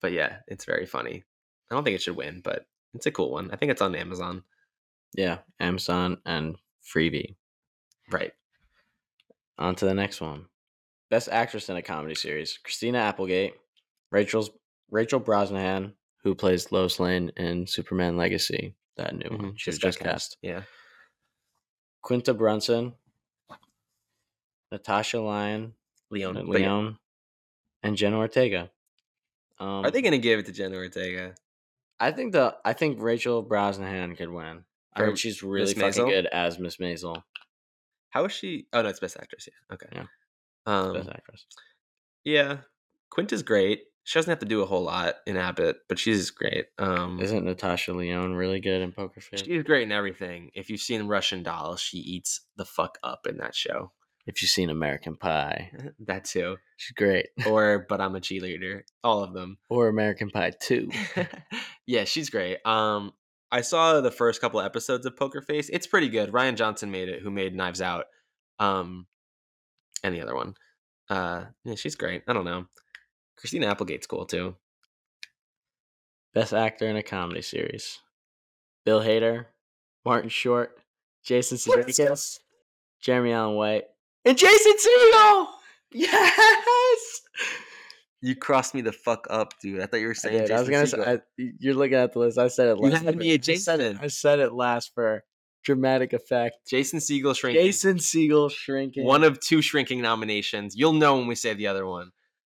but yeah, it's very funny. I don't think it should win, but it's a cool one. I think it's on Amazon. Yeah, Amazon and Freevee. Right. On to the next one. Best Actress in a Comedy Series. Christina Applegate, Rachel's, Rachel Brosnahan, who plays Lois Lane in Superman Legacy, that new mm-hmm. one. She was just cast. Yeah. Quinta Brunson, Natasha Lyon, Leon, Leon, Leon. and Jenna Ortega. Um, Are they going to give it to Jenna Ortega? I think the I think Rachel Brosnahan could win. I mean, she's really fucking good as Miss Maisel. How is she? Oh no, it's Best Actress. Yeah. Okay. Yeah. Um, Best Actress. Yeah, Quinta's great. She doesn't have to do a whole lot in Abbott, but she's great. Um, Isn't Natasha Lyonne really good in Poker Face? She's great in everything. If you've seen Russian Doll, she eats the fuck up in that show. If you've seen American Pie, that too. She's great. Or But I'm a Cheerleader. All of them. Or American Pie two. Yeah, she's great. Um, I saw the first couple of episodes of Poker Face. It's pretty good. Ryan Johnson made it, who made Knives Out. Um, and the other one. Uh, yeah, she's great. I don't know. Christina Applegate's cool too. Best Actor in a Comedy Series: Bill Hader, Martin Short, Jason Sudeikis, Jeremy Allen White, and Jason Segel. Yes, you crossed me the fuck up, dude. I thought you were saying. I Jason I was gonna say, I, you're looking at the list. I said it. Last you had for, me at Jason. I said it, I said it last for dramatic effect. Jason Segel shrinking. Jason Segel shrinking. One of two shrinking nominations. You'll know when we say the other one.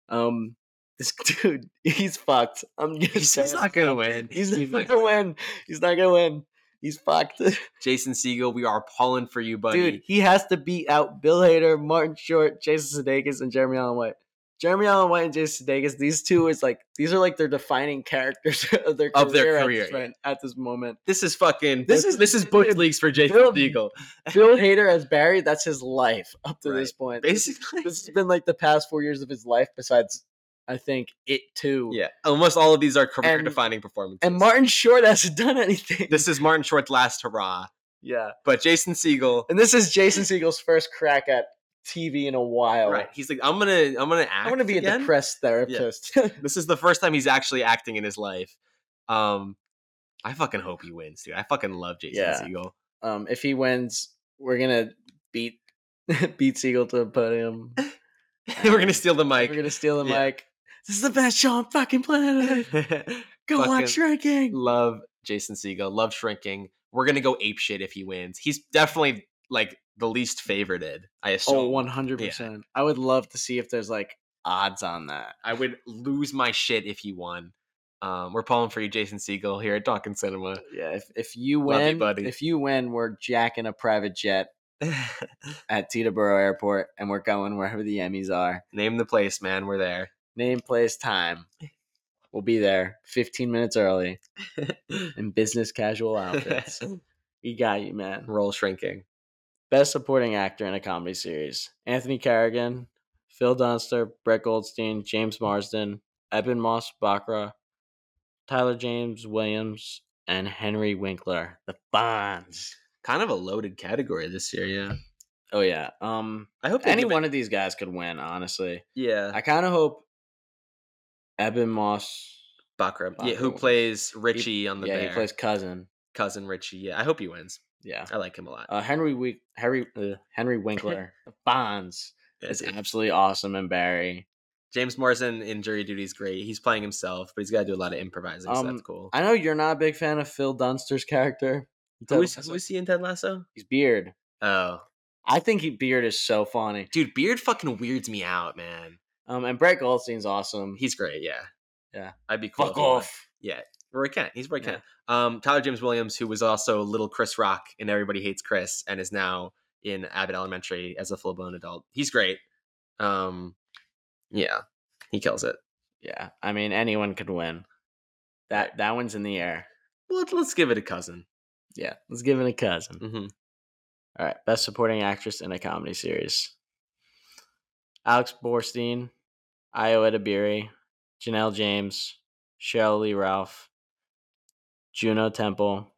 Um. This dude, he's fucked. I'm just he's, he's not gonna win. He's, he's not gonna win. He's not gonna win. He's fucked. Jason Segel, we are pulling for you, buddy. Dude, he has to beat out Bill Hader, Martin Short, Jason Sudeikis, and Jeremy Allen White. Jeremy Allen White and Jason Sudeikis. These two is like these are like their defining characters of their of career, their career at, this, right, at this moment. This is fucking. This, this is this is Bush Leagues for Jason Bill, Segel. Bill Hader as Barry. That's his life up to right. this point. Basically, this has been like the past four years of his life. Besides. I think it too. Yeah, almost all of these are career-defining performances. And Martin Short hasn't done anything. This is Martin Short's last hurrah. Yeah, but Jason Segel, and this is Jason Segel's first crack at T V in a while. Right? He's like, I'm gonna, I'm gonna act. I'm gonna be again. a depressed therapist. Yeah. This is the first time he's actually acting in his life. Um, I fucking hope he wins, dude. I fucking love Jason yeah. Segel. Um, if he wins, we're gonna beat beat Segel to a podium. We're gonna steal the mic. We're gonna steal the yeah. mic. This is the best show on fucking planet. Go fucking watch Shrinking. Love Jason Segel. Love Shrinking. We're going to go apeshit if he wins. He's definitely like the least favorited, I assume. Oh, one hundred percent. Yeah. I would love to see if there's like odds on that. I would lose my shit if he won. Um, we're pulling for you, Jason Segel, here at Talkin' Cinema. Yeah, if, if you win, you, buddy. If you win, we're jacking a private jet at Teterboro Airport, and we're going wherever the Emmys are. Name the place, man. We're there. Name, place, time. We'll be there fifteen minutes early in business casual outfits. We got you, man. Roll Shrinking. Best Supporting Actor in a Comedy Series: Anthony Carrigan, Phil Dunster, Brett Goldstein, James Marsden, Eben Moss Bachrach, Tyler James Williams, and Henry Winkler. The Fonz. Kind of a loaded category this year, yeah. Oh, yeah. Um, I hope any one it- of these guys could win, honestly. Yeah. I kind of hope Eben Moss Bachrach, yeah, who plays Richie he, on the yeah, Bear. He plays cousin, cousin Richie. Yeah, I hope he wins. Yeah, I like him a lot. Uh, Henry, we- Harry, uh, Henry Winkler, Fonz is absolutely awesome, and Barry. James Marsden in jury duty is great. He's playing himself, but he's got to do a lot of improvising. Um, so that's cool. I know you're not a big fan of Phil Dunster's character. Who is, who is he in Ted Lasso? He's Beard. Oh, I think he, Beard is so funny, dude. Beard fucking weirds me out, man. Um, and Brett Goldstein's awesome. He's great, yeah. Yeah. I'd be cool. Fuck off. Yeah. Roy Kent. He's Roy yeah. Kent. Um, Tyler James Williams, who was also little Chris Rock in Everybody Hates Chris and is now in Abbott Elementary as a full-blown adult. He's great. Um, yeah, he kills it. Yeah, I mean, anyone could win. That that one's in the air. Let's, let's give it a cousin. Yeah, let's give it a cousin. Mm-hmm. All right, Best Supporting Actress in a Comedy Series. Alex Borstein, Io Edebiri, Janelle James, Cheryl Lee Ralph, Juno Temple,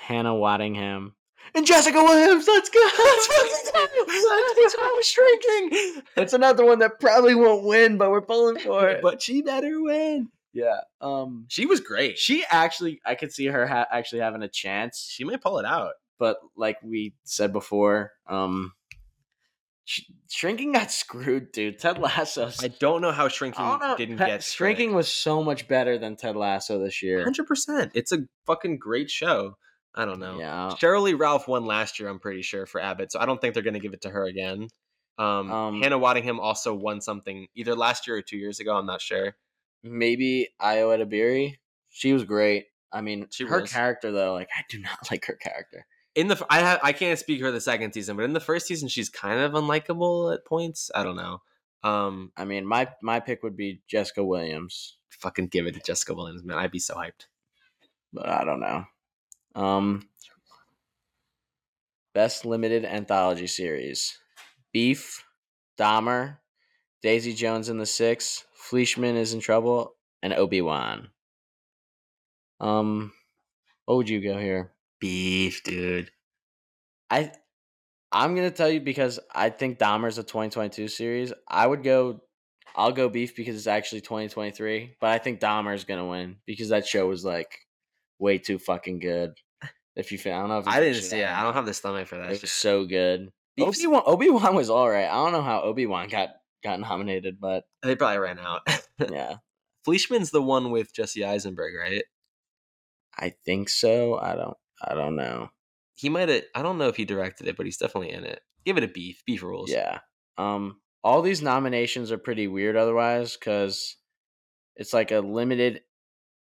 Hannah Waddingham, and Jessica Williams. Let's go! Let's fucking go! That's what I was shrinking. That's another one that probably won't win, but we're pulling for it. But she better win. Yeah. Um. She was great. She actually, I could see her ha- actually having a chance. She might pull it out. But like we said before, um, sh- Shrinking got screwed, dude. Ted Lasso. I don't know how Shrinking know. didn't Pe- get screwed. Shrinking was so much better than Ted Lasso this year. one hundred percent. It's a fucking great show. I don't know. Yeah. Cheryl Lee Ralph won last year, I'm pretty sure, for Abbott. So I don't think they're going to give it to her again. Um, um, Hannah Waddingham also won something either last year or two years ago. I'm not sure. Maybe Io Edebiri. She was great. I mean, she her was. character, though, like I do not like her character. In the I have I can't speak for the second season, but in the first season, she's kind of unlikable at points. I don't know. Um, I mean, my my pick would be Jessica Williams. Fucking give it to Jessica Williams, man. I'd be so hyped. But I don't know. Um, Best Limited Anthology Series. Beef, Dahmer, Daisy Jones and the Six, Fleischman is in Trouble, and Obi-Wan. Um, what would you go here? Beef, dude. I, I'm going to tell you because I think Dahmer's a twenty twenty-two series. I would go, I'll go Beef because it's actually twenty twenty-three, but I think Dahmer's going to win because that show was like way too fucking good. If you, I don't know. If I didn't see it. I don't have the stomach for that. It's so good. Obi-Wan, Obi-Wan was all right. I don't know how Obi-Wan got, got nominated, but they probably ran out. Yeah. Fleischman's the one with Jesse Eisenberg, right? I think so. I don't, I don't know. He might have, I don't know if he directed it, but he's definitely in it. Give it a beef. Beef rules. Yeah. Um, all these nominations are pretty weird otherwise because it's like a limited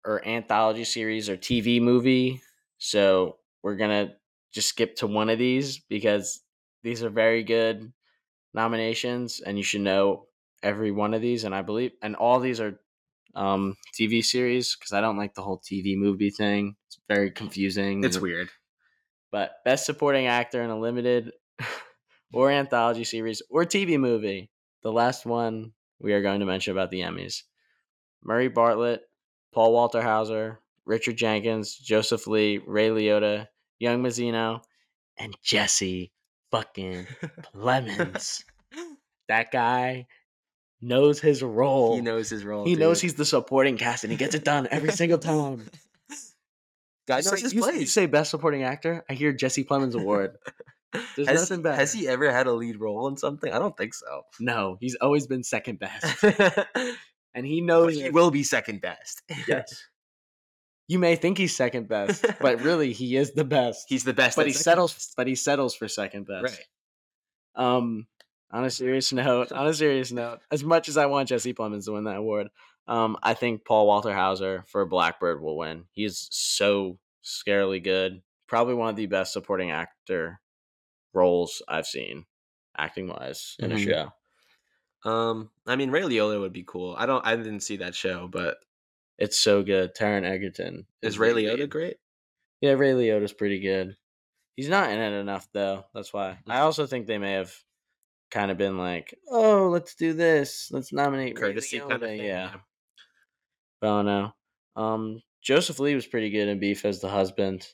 or anthology series or T V movie. So we're going to just skip to one of these because these are very good nominations and you should know every one of these. And I believe, and all these are um, T V series because I don't like the whole T V movie thing. It's very confusing. It's weird. But Best Supporting Actor in a Limited or Anthology Series or T V Movie. The last one we are going to mention about the Emmys. Murray Bartlett, Paul Walter Hauser, Richard Jenkins, Joseph Lee, Ray Liotta, Young Mazzino, and Jesse fucking Plemons. That guy knows his role. He knows his role. He dude. knows he's the supporting cast, and he gets it done every single time. Guy knows his place. You say Best Supporting Actor, I hear Jesse Plemons Award. There's has, nothing better. Has he ever had a lead role in something? I don't think so. No, he's always been second best. And he knows he will be second best. Yes. You may think he's second best, but really he is the best. He's the best. But he settles best. but he settles for second best. Right. Um on a serious note, on a serious note, as much as I want Jesse Plemons to win that award, um, I think Paul Walter Hauser for Blackbird will win. He is so scarily good. Probably one of the best supporting actor roles I've seen, acting wise, in mm-hmm. a show. Um, I mean, Ray Liotta would be cool. I don't, I didn't see that show, but it's so good. Taron Egerton is, is Ray Liotta great? great? Yeah, Ray Liotta's pretty good. He's not in it enough though. That's why. I also think they may have kind of been like, "Oh, let's do this. Let's nominate courtesy Ray Liotta." Kind of thing, yeah. yeah. Oh no. Um, Joseph Lee was pretty good in Beef as the husband.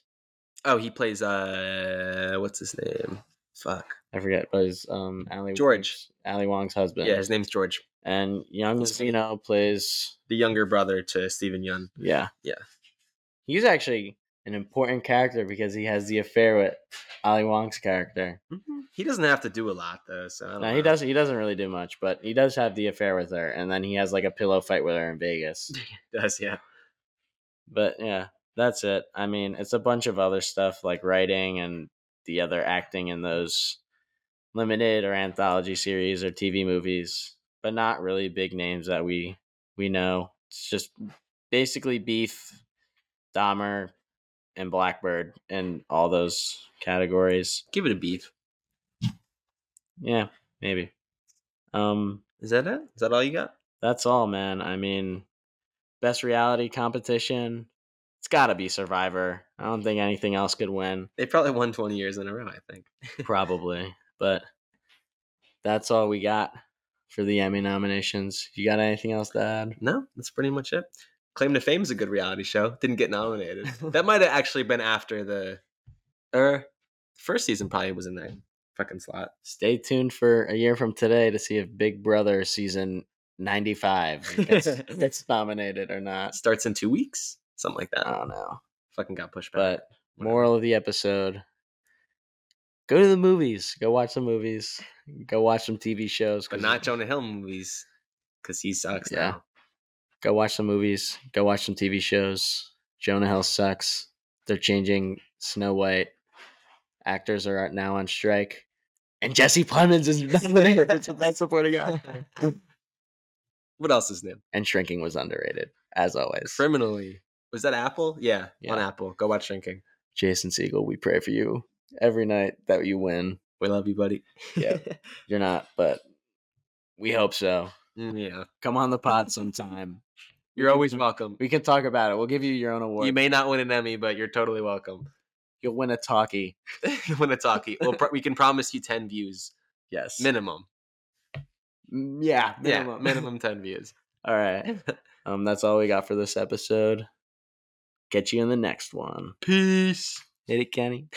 Oh, he plays uh, what's his name? Fuck. I forget, but he's um, Ali George. Wong's, Ali Wong's husband. Yeah, his name's George. And Young Mazzino plays... the younger brother to Stephen Yeun. Yeah. Yeah. He's actually an important character because he has the affair with Ali Wong's character. Mm-hmm. He doesn't have to do a lot, though, so I don't no, know. He doesn't, he doesn't really do much, but he does have the affair with her, and then he has, like, a pillow fight with her in Vegas. He does, yeah. But, yeah, that's it. I mean, it's a bunch of other stuff, like writing and the other acting in those limited or anthology series or T V movies, but not really big names that we we know. It's just basically Beef, Dahmer, and Blackbird in all those categories. Give it a beef. Yeah, maybe. Um, is that it? Is that all you got? That's all, man. I mean, best reality competition. It's got to be Survivor. I don't think anything else could win. They probably won twenty years in a row, I think. Probably. But that's all we got for the Emmy nominations. You got anything else to add? No, that's pretty much it. Claim to Fame is a good reality show. Didn't get nominated. That might have actually been after the er, first season probably was in that fucking slot. Stay tuned for a year from today to see if Big Brother season ninety-five gets, gets nominated or not. Starts in two weeks. Something like that. I don't know. Fucking got pushed back. But whatever. Moral of the episode, go to the movies. Go watch some movies. Go watch some T V shows. But not Jonah Hill movies because he sucks yeah. now. Go watch some movies. Go watch some T V shows. Jonah Hill sucks. They're changing Snow White. Actors are now on strike. And Jesse Plemons is nominated for Best Supporting Actor. What else is new? And Shrinking was underrated, as always. Criminally. Was that Apple? Yeah, yeah, on Apple. Go watch Shrinking. Jason Segel, we pray for you every night that you win. We love you, buddy. Yeah, you're not, but we hope so. Yeah. Come on the pod sometime. You're always welcome. We can talk about it. We'll give you your own award. You may not win an Emmy, but you're totally welcome. You'll win a talkie. You'll win a talkie. We'll pro- we can promise you ten views. Yes. Minimum. Yeah. Minimum. Yeah, minimum ten views. All right. Um, that's all we got for this episode. Catch you in the next one. Peace. Hit it, Kenny.